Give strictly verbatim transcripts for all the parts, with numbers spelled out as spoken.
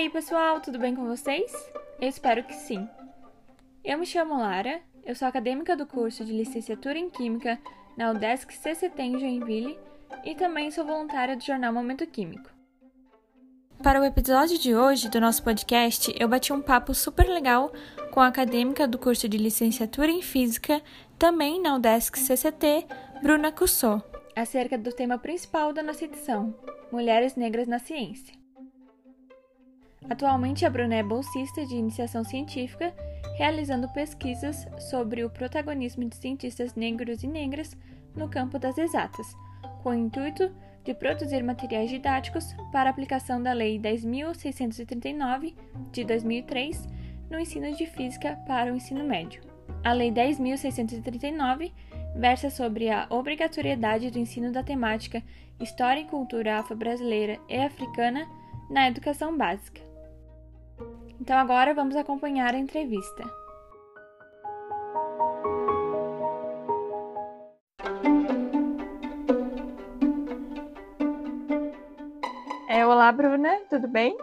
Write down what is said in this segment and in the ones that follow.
aí, pessoal, tudo bem com vocês? Eu espero que sim. Eu me chamo Lara, eu sou acadêmica do curso de Licenciatura em Química na U D E S C C T em Joinville e também sou voluntária do jornal Momento Químico. Para o episódio de hoje do nosso podcast, eu bati um papo super legal com a acadêmica do curso de Licenciatura em Física, também na U D E S C C T, Bruna Cussot, acerca do tema principal da nossa edição, Mulheres Negras na Ciência. Atualmente, a Bruna é bolsista de iniciação científica, realizando pesquisas sobre o protagonismo de cientistas negros e negras no campo das exatas, com o intuito de produzir materiais didáticos para a aplicação da Lei dez mil seiscentos e trinta e nove, de dois mil e três, no ensino de Física para o ensino médio. A Lei dez mil seiscentos e trinta e nove versa sobre a obrigatoriedade do ensino da temática História e Cultura Afro-Brasileira e Africana na educação básica. Então agora vamos acompanhar a entrevista. É, olá, Bruna, tudo bem?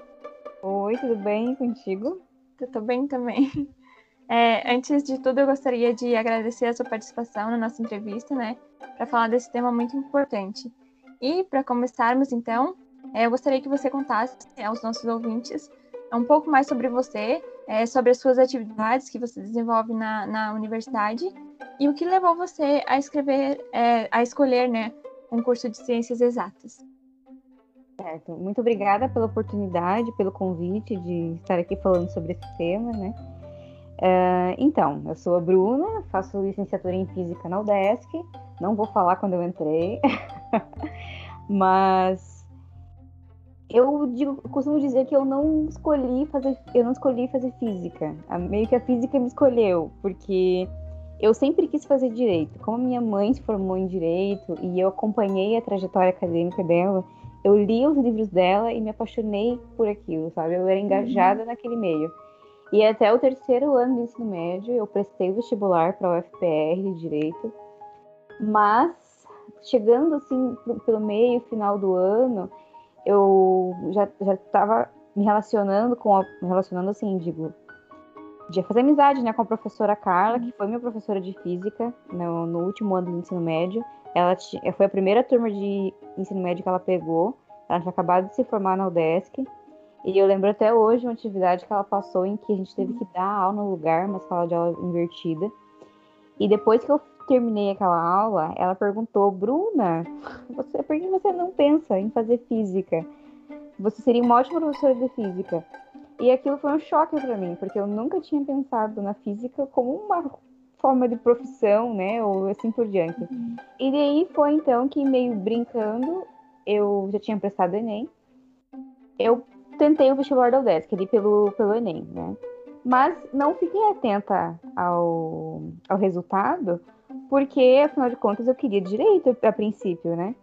Oi, tudo bem contigo? Tudo bem também. É, antes de tudo, eu gostaria de agradecer a sua participação na nossa entrevista, né, para falar desse tema muito importante. E, para começarmos, então, é, eu gostaria que você contasse aos nossos ouvintes um pouco mais sobre você, é, sobre as suas atividades que você desenvolve na, na universidade e o que levou você a escrever, é, a escolher, né, um curso de Ciências Exatas. Certo. Muito obrigada pela oportunidade, pelo convite de estar aqui falando sobre esse tema, né? Uh, então, eu sou a Bruna, faço licenciatura em Física na U D E S C, não vou falar quando eu entrei, mas eu, digo, eu costumo dizer que eu não escolhi fazer, eu não escolhi fazer Física, a, meio que a Física me escolheu, porque eu sempre quis fazer Direito. Como minha mãe se formou em Direito e eu acompanhei a trajetória acadêmica dela, eu li os livros dela e me apaixonei por aquilo, sabe? Eu era engajada uhum. naquele meio. E até o terceiro ano do ensino médio, eu prestei vestibular para a U F P R de Direito, mas chegando assim pro, pelo meio, final do ano, eu já já estava me relacionando com a, me relacionando assim, digo, de fazer amizade, né, com a professora Carla, que foi minha professora de Física no, no último ano do ensino médio. Ela t, foi a primeira turma de ensino médio que ela pegou, ela tinha acabado de se formar na U D E S C. E eu lembro até hoje uma atividade que ela passou em que a gente teve que dar aula no lugar, uma sala de aula invertida. E depois que eu terminei aquela aula, ela perguntou: Bruna, você, por que você não pensa em fazer Física? Você seria uma ótima professora de Física. E aquilo foi um choque para mim, porque eu nunca tinha pensado na Física como uma forma de profissão, né, ou assim por diante. Uhum. E daí foi então que, meio brincando, eu já tinha prestado o Enem, eu tentei o vestibular da U D E S C ali pelo, pelo Enem, né? Mas não fiquei atenta ao, ao resultado, porque, afinal de contas, eu queria Direito a princípio, né?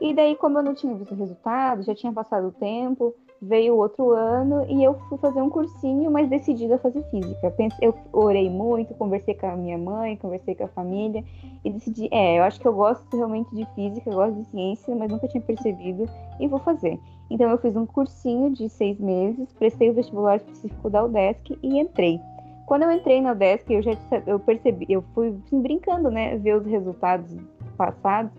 E daí, como eu não tinha visto o resultado, já tinha passado o tempo, veio outro ano e eu fui fazer um cursinho, mas decidida a fazer Física. Eu orei muito, conversei com a minha mãe, conversei com a família e decidi, é, eu acho que eu gosto realmente de Física, eu gosto de ciência, mas nunca tinha percebido e vou fazer. Então, eu fiz um cursinho de seis meses, prestei o vestibular específico da U D E S C e entrei. Quando eu entrei na U D E S C, eu já eu percebi, eu fui assim, brincando, né, ver os resultados passados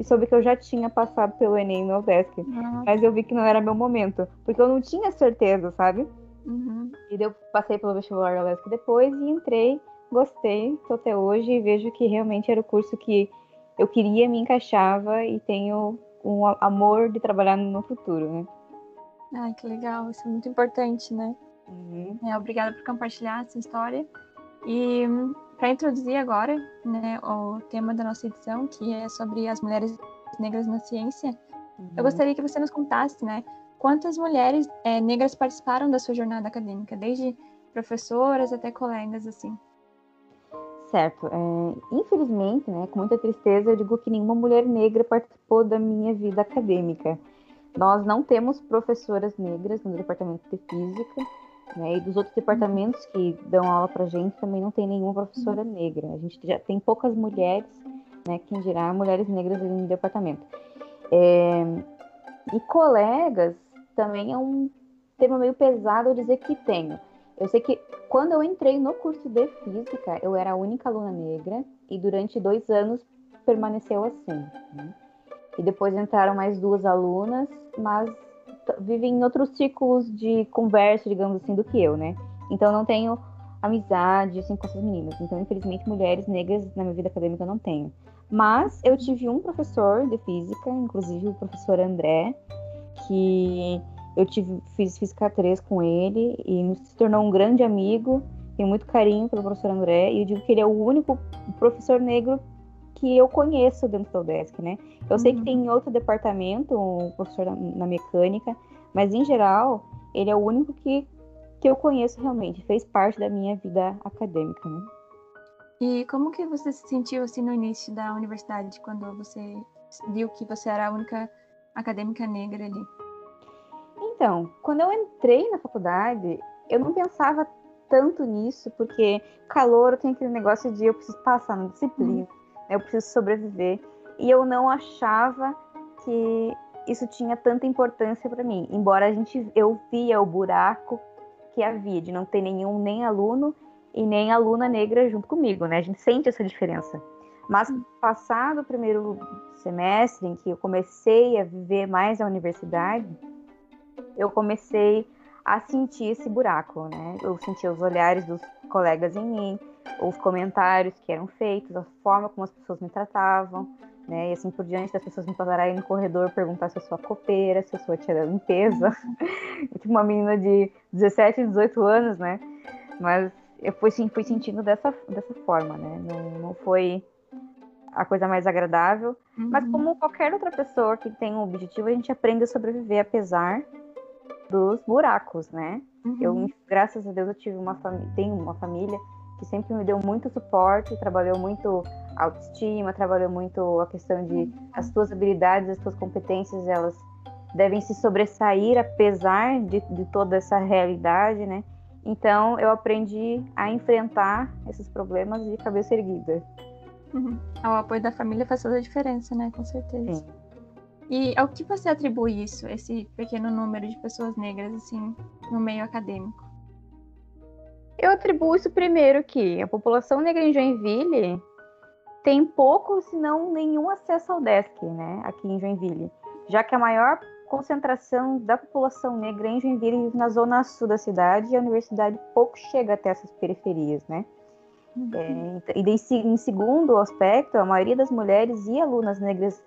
e soube que eu já tinha passado pelo Enem na U D E S C. Uhum. Mas eu vi que não era meu momento, porque eu não tinha certeza, sabe? Uhum. E daí eu passei pelo vestibular da U D E S C depois e entrei, gostei, estou até hoje e vejo que realmente era o curso que eu queria, me encaixava e tenho um amor de trabalhar no futuro, né? Ai, que legal, isso é muito importante, né? Uhum. É, obrigada por compartilhar essa história. E para introduzir agora, né, o tema da nossa edição, que é sobre as mulheres negras na ciência, uhum. eu gostaria que você nos contasse, né, quantas mulheres é, negras participaram da sua jornada acadêmica, desde professoras até colegas, assim. Certo. É, infelizmente, né, com muita tristeza, eu digo que nenhuma mulher negra participou da minha vida acadêmica. Nós não temos professoras negras no departamento de Física, né, e dos outros departamentos que dão aula pra gente também não tem nenhuma professora uhum. negra. A gente já tem poucas mulheres, né, quem dirá mulheres negras ali no departamento. É, e colegas também é um tema meio pesado eu dizer que tenho. Eu sei que quando eu entrei no curso de física, eu era a única aluna negra e durante dois anos permaneceu assim, né? E depois entraram mais duas alunas, mas vivem em outros ciclos de conversa, digamos assim, do que eu, né? Então não tenho amizade assim com essas meninas. Então, infelizmente, mulheres negras na minha vida acadêmica eu não tenho. Mas eu tive um professor de física, inclusive o professor André, que... Eu tive, fiz física três com ele e se tornou um grande amigo. Tenho muito carinho pelo professor André e eu digo que ele é o único professor negro que eu conheço dentro da UDESC, né? Eu uhum. sei que tem outro departamento, um professor na, na mecânica, mas em geral ele é o único que, que eu conheço realmente. Fez parte da minha vida acadêmica, né? E como que você se sentiu assim no início da universidade, quando você viu que você era a única acadêmica negra ali? Então, quando eu entrei na faculdade, eu não pensava tanto nisso, porque calor tem aquele negócio de eu preciso passar na disciplina, uhum. eu preciso sobreviver, e eu não achava que isso tinha tanta importância para mim, embora a gente, eu via o buraco que havia, de não ter nenhum nem aluno e nem aluna negra junto comigo, né? A gente sente essa diferença. Mas passado o primeiro semestre, em que eu comecei a viver mais a universidade, eu comecei a sentir esse buraco, né? Eu sentia os olhares dos colegas em mim, os comentários que eram feitos, a forma como as pessoas me tratavam, né? E assim por diante, das pessoas me pararem no corredor, perguntar se eu sou a copeira, se eu sou a tia da limpeza. Eu tinha uma menina de dezessete, dezoito anos, né? Mas eu fui, fui sentindo dessa, dessa forma, né? Não, não foi a coisa mais agradável. Uhum. Mas como qualquer outra pessoa que tem um objetivo, a gente aprende a sobreviver, apesar... dos buracos, né? Uhum. Eu, graças a Deus, eu tive uma família, tenho uma família que sempre me deu muito suporte, trabalhou muito a autoestima, trabalhou muito a questão de uhum. as tuas habilidades, as tuas competências, elas devem se sobressair apesar de, de toda essa realidade, né? Então, eu aprendi a enfrentar esses problemas de cabeça erguida. Uhum. O apoio da família faz toda a diferença, né? Com certeza. Sim. E ao que você atribui isso, esse pequeno número de pessoas negras, assim, no meio acadêmico? Eu atribuo isso primeiro que a população negra em Joinville tem pouco, se não nenhum acesso ao UDESC, né, aqui em Joinville. Já que a maior concentração da população negra em Joinville vive na zona sul da cidade e a universidade pouco chega até essas periferias, né? Uhum. É, e em segundo aspecto, a maioria das mulheres e alunas negras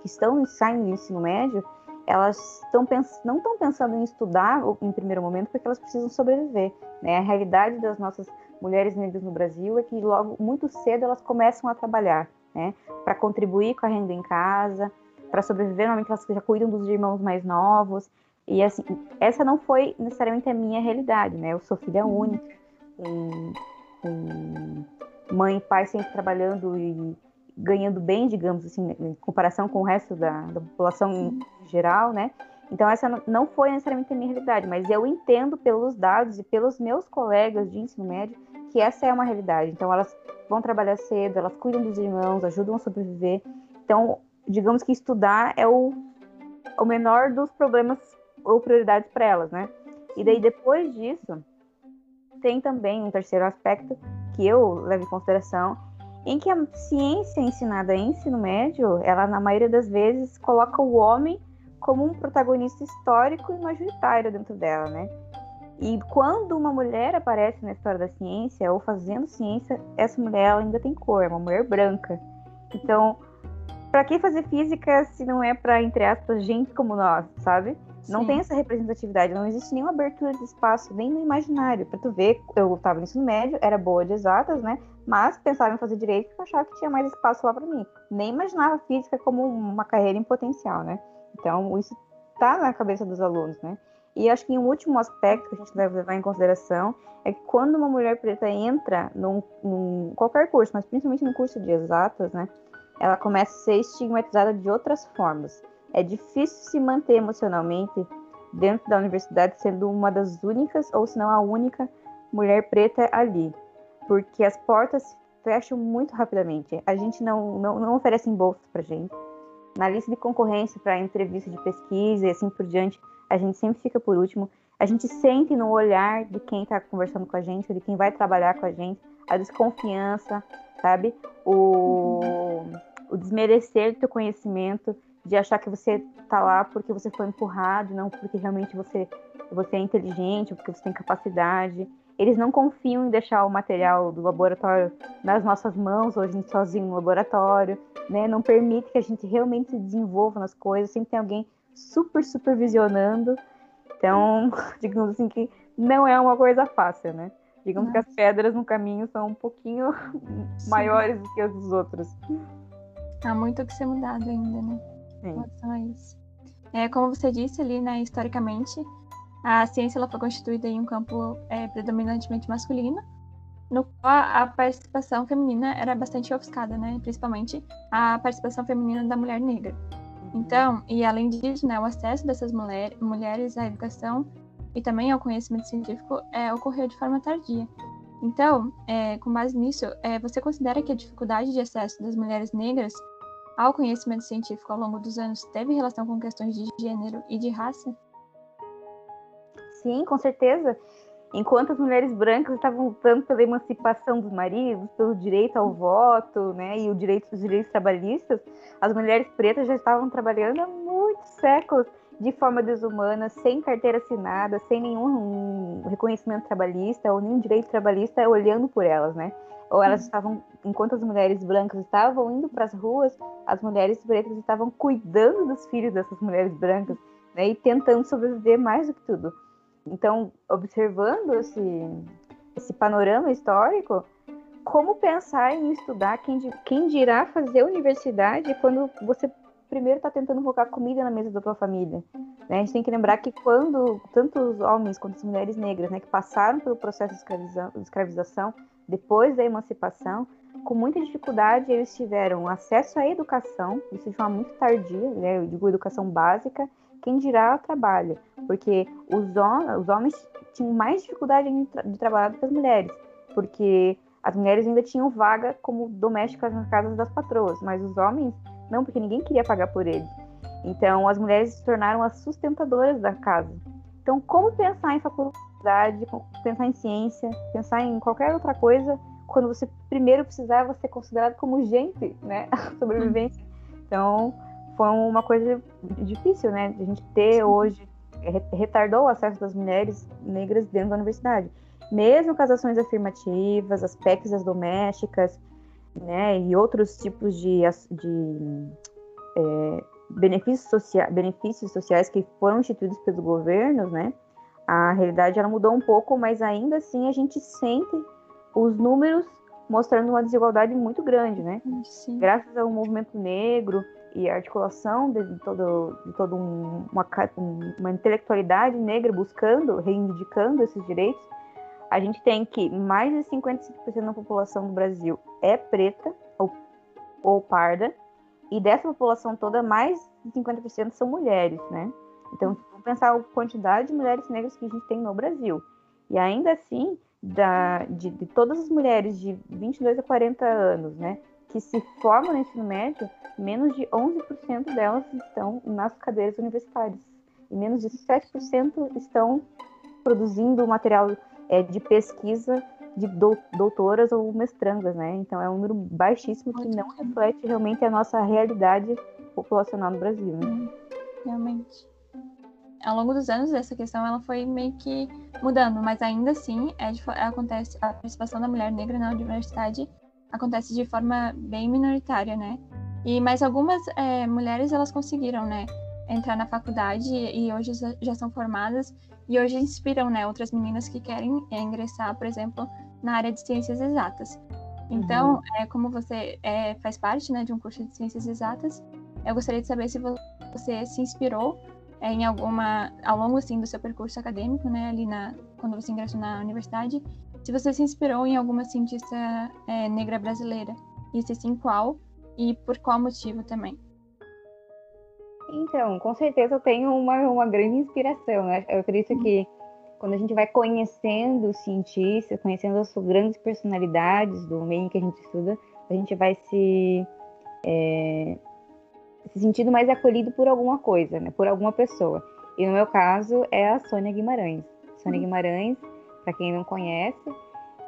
que estão saindo do ensino médio, elas tão pens- não estão pensando em estudar em primeiro momento porque elas precisam sobreviver, né? A realidade das nossas mulheres negras no Brasil é que logo, muito cedo, elas começam a trabalhar, né? Para contribuir com a renda em casa, para sobreviver, normalmente elas já cuidam dos irmãos mais novos, e assim, essa não foi necessariamente a minha realidade, né? Eu sou filha única, com, com mãe e pai sempre trabalhando e ganhando bem, digamos assim, em comparação com o resto da, da população em geral, né? Então, essa não foi necessariamente a minha realidade, mas eu entendo pelos dados e pelos meus colegas de ensino médio que essa é uma realidade. Então, elas vão trabalhar cedo, elas cuidam dos irmãos, ajudam a sobreviver. Então, digamos que estudar é o, o menor dos problemas ou prioridades para elas, né? E daí, depois disso, tem também um terceiro aspecto que eu levo em consideração, em que a ciência ensinada em ensino médio, ela, na maioria das vezes, coloca o homem como um protagonista histórico e majoritário dentro dela, né? E quando uma mulher aparece na história da ciência, ou fazendo ciência, essa mulher ela ainda tem cor, é uma mulher branca. Então, para que fazer física se não é para, entre aspas, gente como nós, sabe? Não Sim. tem essa representatividade, não existe nenhuma abertura de espaço, nem no imaginário. Pra tu ver, eu estava no ensino médio, era boa de exatas, né? Mas pensava em fazer direito porque eu achava que tinha mais espaço lá para mim. Nem imaginava física como uma carreira em potencial, né? Então, isso tá na cabeça dos alunos, né? E acho que um último aspecto que a gente deve levar em consideração é que quando uma mulher preta entra num, num qualquer curso, mas principalmente num curso de exatas, né? Ela começa a ser estigmatizada de outras formas. É difícil se manter emocionalmente dentro da universidade sendo uma das únicas, ou se não a única, mulher preta ali. Porque as portas fecham muito rapidamente. A gente não, não, não oferece bolsas para gente. Na lista de concorrência para entrevista de pesquisa e assim por diante, a gente sempre fica por último. A gente sente no olhar de quem está conversando com a gente, de quem vai trabalhar com a gente, a desconfiança, sabe? O, o desmerecer do teu conhecimento, de achar que você está lá porque você foi empurrado, não porque realmente você, você é inteligente, porque você tem capacidade. Eles não confiam em deixar o material do laboratório nas nossas mãos, ou a gente sozinho no laboratório, né? Não permite que a gente realmente se desenvolva nas coisas, sempre tem alguém super supervisionando. Então, digamos assim que não é uma coisa fácil, né? Digamos Nossa. Que as pedras no caminho são um pouquinho Sim. maiores do que as dos outros. Há muito que ser mudado ainda, né? Sim. Relação a isso. É, como você disse ali, né, historicamente, a ciência ela foi constituída em um campo é, predominantemente masculino, no qual a participação feminina era bastante ofuscada, né? Principalmente a participação feminina da mulher negra. Então, e além disso, né, o acesso dessas mulher, mulheres à educação e também ao conhecimento científico é, ocorreu de forma tardia. Então, é, com base nisso, é, você considera que a dificuldade de acesso das mulheres negras ao conhecimento científico ao longo dos anos teve relação com questões de gênero e de raça? Sim, com certeza. Enquanto as mulheres brancas estavam lutando pela emancipação dos maridos, pelo direito ao voto, né, e o direito, os direitos trabalhistas, as mulheres pretas já estavam trabalhando há muitos séculos de forma desumana, sem carteira assinada, sem nenhum reconhecimento trabalhista ou nenhum direito trabalhista olhando por elas, né? Ou elas estavam, enquanto as mulheres brancas estavam indo para as ruas, as mulheres pretas estavam cuidando dos filhos dessas mulheres brancas, né, e tentando sobreviver mais do que tudo. Então, observando esse, esse panorama histórico, como pensar em estudar, quem, quem dirá fazer universidade quando você primeiro está tentando colocar comida na mesa da tua família, né? A gente tem que lembrar que quando tanto os homens quanto as mulheres negras, né, que passaram pelo processo de escravização, de escravização depois da emancipação, com muita dificuldade eles tiveram acesso à educação, isso de forma muito tardia, né? Eu digo educação básica, quem dirá o trabalho, porque os, hom- os homens tinham mais dificuldade de, tra- de trabalhar do que as mulheres, porque as mulheres ainda tinham vaga como domésticas nas casas das patroas, mas os homens não, porque ninguém queria pagar por eles. Então, as mulheres se tornaram as sustentadoras da casa. Então, como pensar em faculdade, pensar em ciência, pensar em qualquer outra coisa, quando você primeiro precisava ser considerado como gente, né, a sobrevivência. Então, foi uma coisa difícil, né? A gente ter hoje, retardou o acesso das mulheres negras dentro da universidade. Mesmo com as ações afirmativas, as P E Cs, as domésticas, né, e outros tipos de, de é, benefícios, socia- benefícios sociais que foram instituídos pelos governos, né, a realidade ela mudou um pouco, mas ainda assim a gente sente os números mostrando uma desigualdade muito grande, né? Sim. Graças ao movimento negro e a articulação de toda de todo um, uma, uma intelectualidade negra buscando, reivindicando esses direitos, a gente tem que mais de cinquenta e cinco por cento da população do Brasil é preta ou, ou parda, e dessa população toda, mais de cinquenta por cento são mulheres, né? Então, vamos pensar a quantidade de mulheres negras que a gente tem no Brasil. E ainda assim, da, de, de todas as mulheres de vinte e dois a quarenta anos, né, que se formam no ensino médio, menos de onze por cento delas estão nas cadeiras universitárias. E menos de sete por cento estão produzindo material é, de pesquisa de do, doutoras ou mestrandas, né? Então é um número baixíssimo que não reflete realmente a nossa realidade populacional no Brasil, né? Realmente. Ao longo dos anos, essa questão ela foi meio que mudando, mas ainda assim é, acontece, a participação da mulher negra na universidade acontece de forma bem minoritária, né? E, mas algumas é, mulheres, elas conseguiram, né, entrar na faculdade e hoje já são formadas e hoje inspiram, né, outras meninas que querem ingressar, por exemplo, na área de ciências exatas. Então, uhum. é, como você é, faz parte, né, de um curso de ciências exatas, eu gostaria de saber se você se inspirou é, em alguma, ao longo, assim, do seu percurso acadêmico, né, ali na, quando você ingressou na universidade, se você se inspirou em alguma cientista é, negra brasileira, e se sim, qual? E por qual motivo também? Então, com certeza eu tenho uma, uma grande inspiração, né? Eu acredito uhum. que quando a gente vai conhecendo os cientistas, conhecendo as grandes personalidades do meio que a gente estuda, a gente vai se, é, se sentindo mais acolhido por alguma coisa, né? Por alguma pessoa. E no meu caso é a Sônia Guimarães. Sônia Guimarães, para quem não conhece,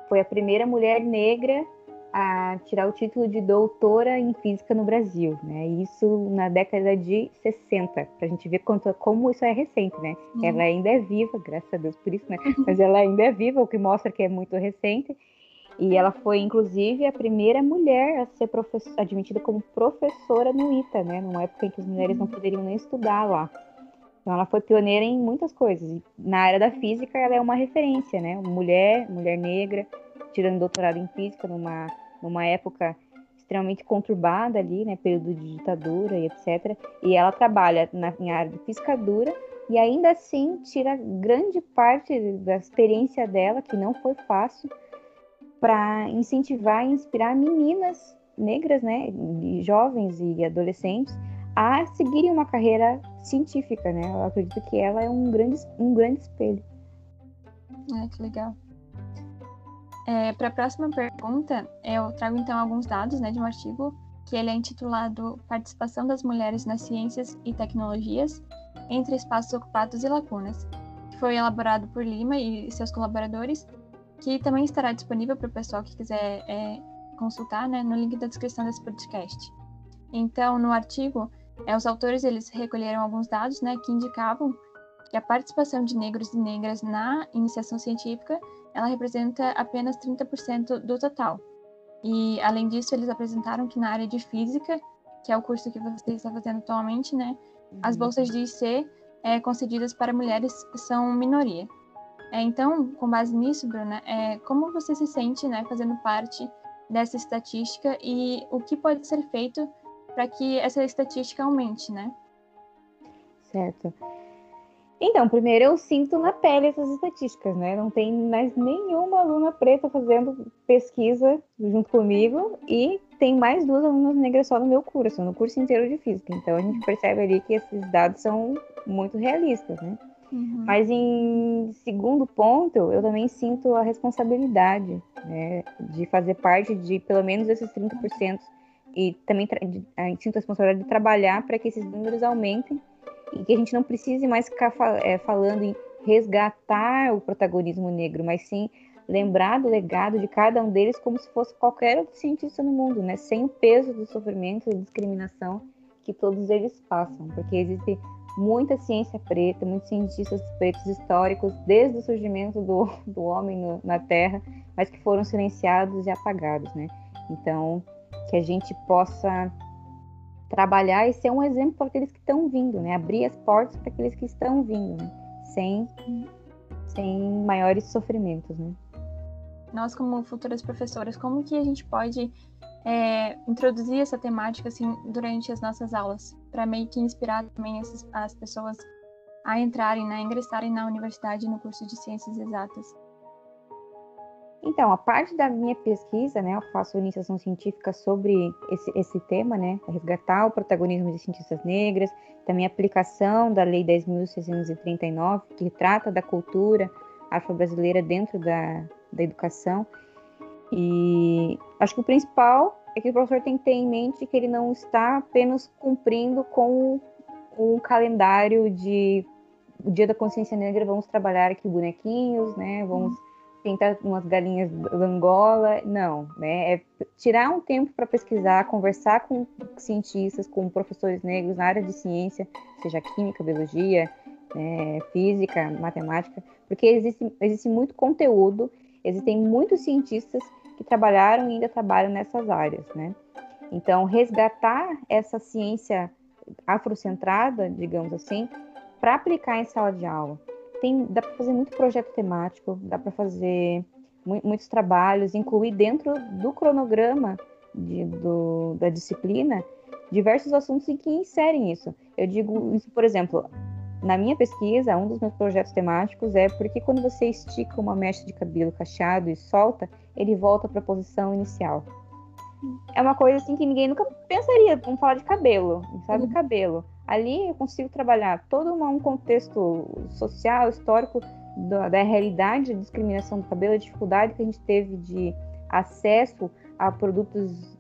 foi a primeira mulher negra a tirar o título de doutora em física no Brasil, né? Isso na década de sessenta, pra gente ver quanto, como isso é recente, né? Uhum. Ela ainda é viva, graças a Deus por isso, né? Mas ela ainda é viva, o que mostra que é muito recente. E ela foi, inclusive, a primeira mulher a ser professor, admitida como professora no I T A, né? Numa época em que as mulheres não poderiam nem estudar lá. Então, ela foi pioneira em muitas coisas. Na área da física, ela é uma referência, né? Mulher, mulher negra, tirando doutorado em física numa, numa época extremamente conturbada ali, né, período de ditadura e etcétera. E ela trabalha na, na área de pescadura e ainda assim tira grande parte da experiência dela, que não foi fácil, para incentivar e inspirar meninas negras, né, e jovens e adolescentes a seguirem uma carreira científica, né? Eu acredito que ela é um grande, um grande espelho. Ai, que legal. É, para a próxima pergunta, eu trago então alguns dados, né, de um artigo que ele é intitulado Participação das Mulheres nas Ciências e Tecnologias entre Espaços Ocupados e Lacunas, que foi elaborado por Lima e seus colaboradores, que também estará disponível para o pessoal que quiser é, consultar, né, no link da descrição desse podcast. Então, no artigo, é, os autores eles recolheram alguns dados, né, que indicavam que a participação de negros e negras na iniciação científica ela representa apenas trinta por cento do total. E, além disso, eles apresentaram que na área de Física, que é o curso que você está fazendo atualmente, né, uhum. as bolsas de I C é, concedidas para mulheres são minoria. É, então, com base nisso, Bruna, é, como você se sente, né, fazendo parte dessa estatística e o que pode ser feito para que essa estatística aumente, né? Certo. Então, primeiro eu sinto na pele essas estatísticas, né? Não tem mais nenhuma aluna preta fazendo pesquisa junto comigo e tem mais duas alunas negras só no meu curso, no curso inteiro de Física. Então, a gente percebe ali que esses dados são muito realistas, né? Uhum. Mas em segundo ponto, eu também sinto a responsabilidade, né, de fazer parte de pelo menos esses trinta por cento e também tra- de, a gente sinto a responsabilidade de trabalhar para que esses números aumentem e que a gente não precise mais ficar é, falando em resgatar o protagonismo negro, mas sim lembrar do legado de cada um deles como se fosse qualquer outro cientista no mundo, né? Sem o peso do sofrimento e discriminação que todos eles passam, porque existe muita ciência preta, muitos cientistas pretos históricos, desde o surgimento do, do homem no, na Terra, mas que foram silenciados e apagados, né? Então, que a gente possa trabalhar e ser um exemplo para aqueles que estão vindo, né? Abrir as portas para aqueles que estão vindo, né? Sem, sem maiores sofrimentos, né? Nós, como futuras professoras, como que a gente pode é, introduzir essa temática, assim, durante as nossas aulas? Para meio que inspirar também essas, as pessoas a entrarem, né? Ingressarem na universidade no curso de Ciências Exatas. Então, a parte da minha pesquisa, né, eu faço iniciação científica sobre esse, esse tema, né, resgatar o protagonismo de cientistas negras, também a aplicação da Lei dez mil seiscentos e trinta e nove, que trata da cultura afro-brasileira dentro da, da educação. E acho que o principal é que o professor tem que ter em mente que ele não está apenas cumprindo com o calendário de o Dia da Consciência Negra, vamos trabalhar aqui bonequinhos, né, vamos... Hum. tentar umas galinhas da Angola, não, né? É tirar um tempo para pesquisar, conversar com cientistas, com professores negros na área de ciência, seja química, biologia, né, física, matemática, porque existe, existe muito conteúdo, existem muitos cientistas que trabalharam e ainda trabalham nessas áreas, né? Então, resgatar essa ciência afrocentrada, digamos assim, para aplicar em sala de aula. Tem, dá para fazer muito projeto temático, dá para fazer mu- muitos trabalhos, incluir dentro do cronograma de, do, da disciplina diversos assuntos em que inserem isso. Eu digo isso, por exemplo, na minha pesquisa, um dos meus projetos temáticos é porque quando você estica uma mecha de cabelo cacheado e solta, ele volta para a posição inicial. É uma coisa assim que ninguém nunca pensaria, vamos falar de cabelo, sabe, uhum. cabelo. Ali eu consigo trabalhar todo um contexto social, histórico, da realidade da discriminação do cabelo, a dificuldade que a gente teve de acesso a produtos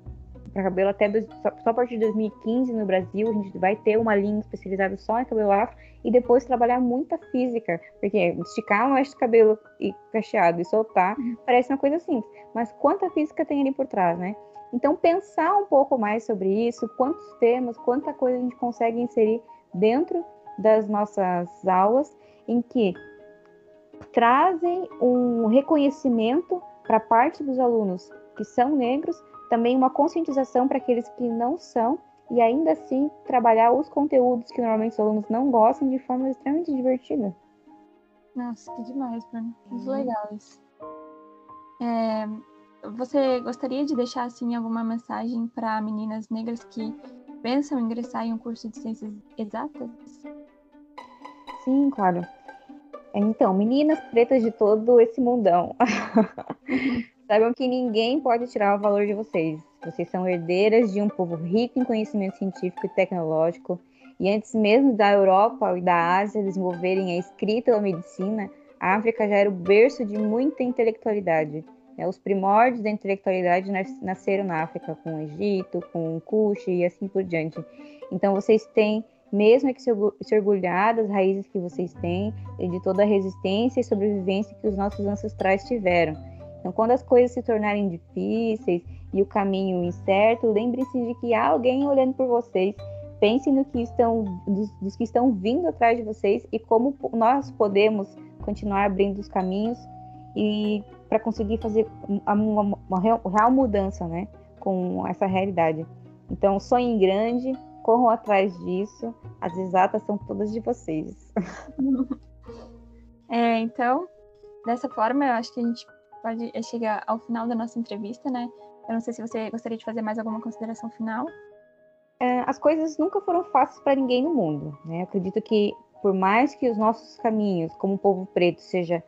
para cabelo até do, só, só a partir de dois mil e quinze no Brasil a gente vai ter uma linha especializada só em cabelo afro e depois trabalhar muita física, porque esticar um eixo de cabelo e cacheado e soltar parece uma coisa simples, mas quanta física tem ali por trás, né? Então pensar um pouco mais sobre isso, quantos temas, quanta coisa a gente consegue inserir dentro das nossas aulas em que trazem um reconhecimento para parte dos alunos que são negros, também uma conscientização para aqueles que não são, e ainda assim trabalhar os conteúdos que normalmente os alunos não gostam de forma extremamente divertida. Nossa, que demais, Bruna. Muito legal isso. É, você gostaria de deixar assim, alguma mensagem para meninas negras que pensam em ingressar em um curso de ciências exatas? Sim, claro. Então, meninas pretas de todo esse mundão, saibam que ninguém pode tirar o valor de vocês. Vocês são herdeiras de um povo rico em conhecimento científico e tecnológico. E antes mesmo da Europa e da Ásia desenvolverem a escrita ou a medicina, a África já era o berço de muita intelectualidade. Os primórdios da intelectualidade nasceram na África, com o Egito, com o Kush e assim por diante. Então, vocês têm... mesmo que se orgulhar das raízes que vocês têm e de toda a resistência e sobrevivência que os nossos ancestrais tiveram. Então, quando as coisas se tornarem difíceis e o caminho incerto, lembrem-se de que há alguém olhando por vocês. Pensem no que estão, dos, dos que estão vindo atrás de vocês e como nós podemos continuar abrindo os caminhos e para conseguir fazer uma, uma, uma real, real mudança, né, com essa realidade. Então, sonhem grande. Corram atrás disso, as exatas são todas de vocês. É, então, dessa forma, eu acho que a gente pode chegar ao final da nossa entrevista, né? Eu não sei se você gostaria de fazer mais alguma consideração final. É, as coisas nunca foram fáceis para ninguém no mundo, né? Eu acredito que, por mais que os nossos caminhos, como povo preto, seja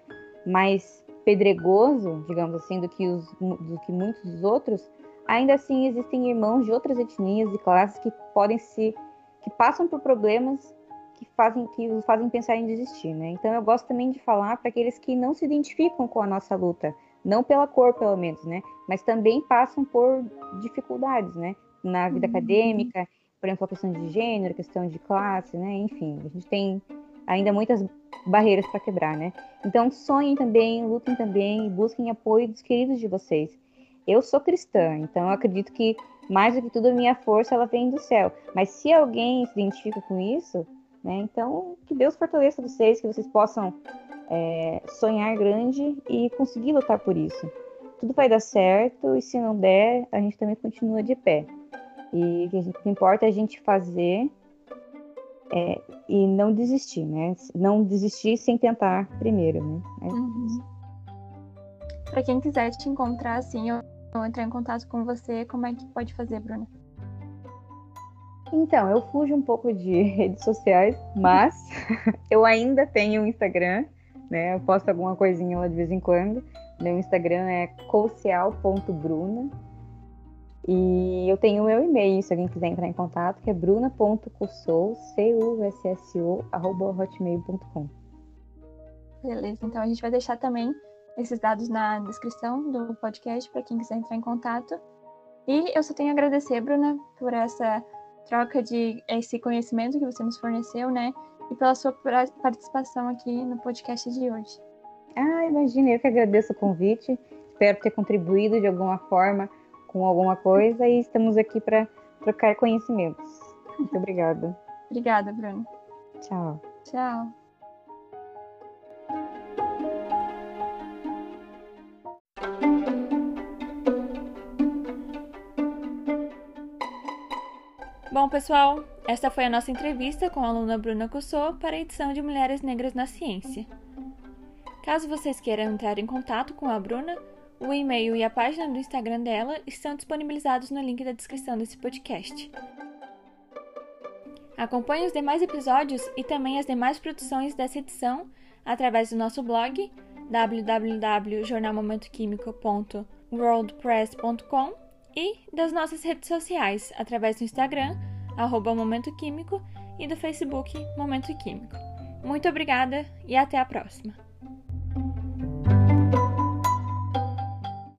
mais pedregoso, digamos assim, do que, os, do que muitos dos outros, ainda assim, existem irmãos de outras etnias e classes que podem se, que passam por problemas que fazem, que os fazem pensar em desistir, né? Então, eu gosto também de falar para aqueles que não se identificam com a nossa luta, não pela cor, pelo menos, né? Mas também passam por dificuldades, né? Na vida uhum. acadêmica, por exemplo, a questão de gênero, questão de classe, né? Enfim, a gente tem ainda muitas barreiras para quebrar, né? Então, sonhem também, lutem também, busquem apoio dos queridos de vocês. Eu sou cristã, então eu acredito que, mais do que tudo, a minha força ela vem do céu. Mas se alguém se identifica com isso, né, então que Deus fortaleça vocês, que vocês possam é, sonhar grande e conseguir lutar por isso. Tudo vai dar certo e se não der, a gente também continua de pé. E o que importa é a gente fazer é, e não desistir, né? Não desistir sem tentar primeiro, né? É uhum. isso. Para quem quiser te encontrar, assim, eu... ou entrar em contato com você, como é que pode fazer, Bruna? Então, eu fujo um pouco de redes sociais, mas eu ainda tenho um Instagram, né? Eu posto alguma coisinha lá de vez em quando. Meu Instagram é coceal ponto bruna e eu tenho o meu e-mail, se alguém quiser entrar em contato, que é bruna ponto cussot, C-U-S-S-O, arroba hotmail ponto com. Beleza, então a gente vai deixar também esses dados na descrição do podcast para quem quiser entrar em contato. E eu só tenho a agradecer, Bruna, por essa troca de esse conhecimento que você nos forneceu, né? E pela sua participação aqui no podcast de hoje. Ah, imagina, eu que agradeço o convite. Espero ter contribuído de alguma forma com alguma coisa e estamos aqui para trocar conhecimentos. Muito obrigada. Obrigada, Bruna. Tchau. Tchau. Bom, pessoal, essa foi a nossa entrevista com a aluna Bruna Cussot para a edição de Mulheres Negras na Ciência. Caso vocês queiram entrar em contato com a Bruna, o e-mail e a página do Instagram dela estão disponibilizados no link da descrição desse podcast. Acompanhe os demais episódios e também as demais produções dessa edição através do nosso blog w w w ponto jornal momento químico ponto wordpress ponto com e das nossas redes sociais, através do Instagram, arroba Momento Químico, e do Facebook, Momento Químico. Muito obrigada e até a próxima!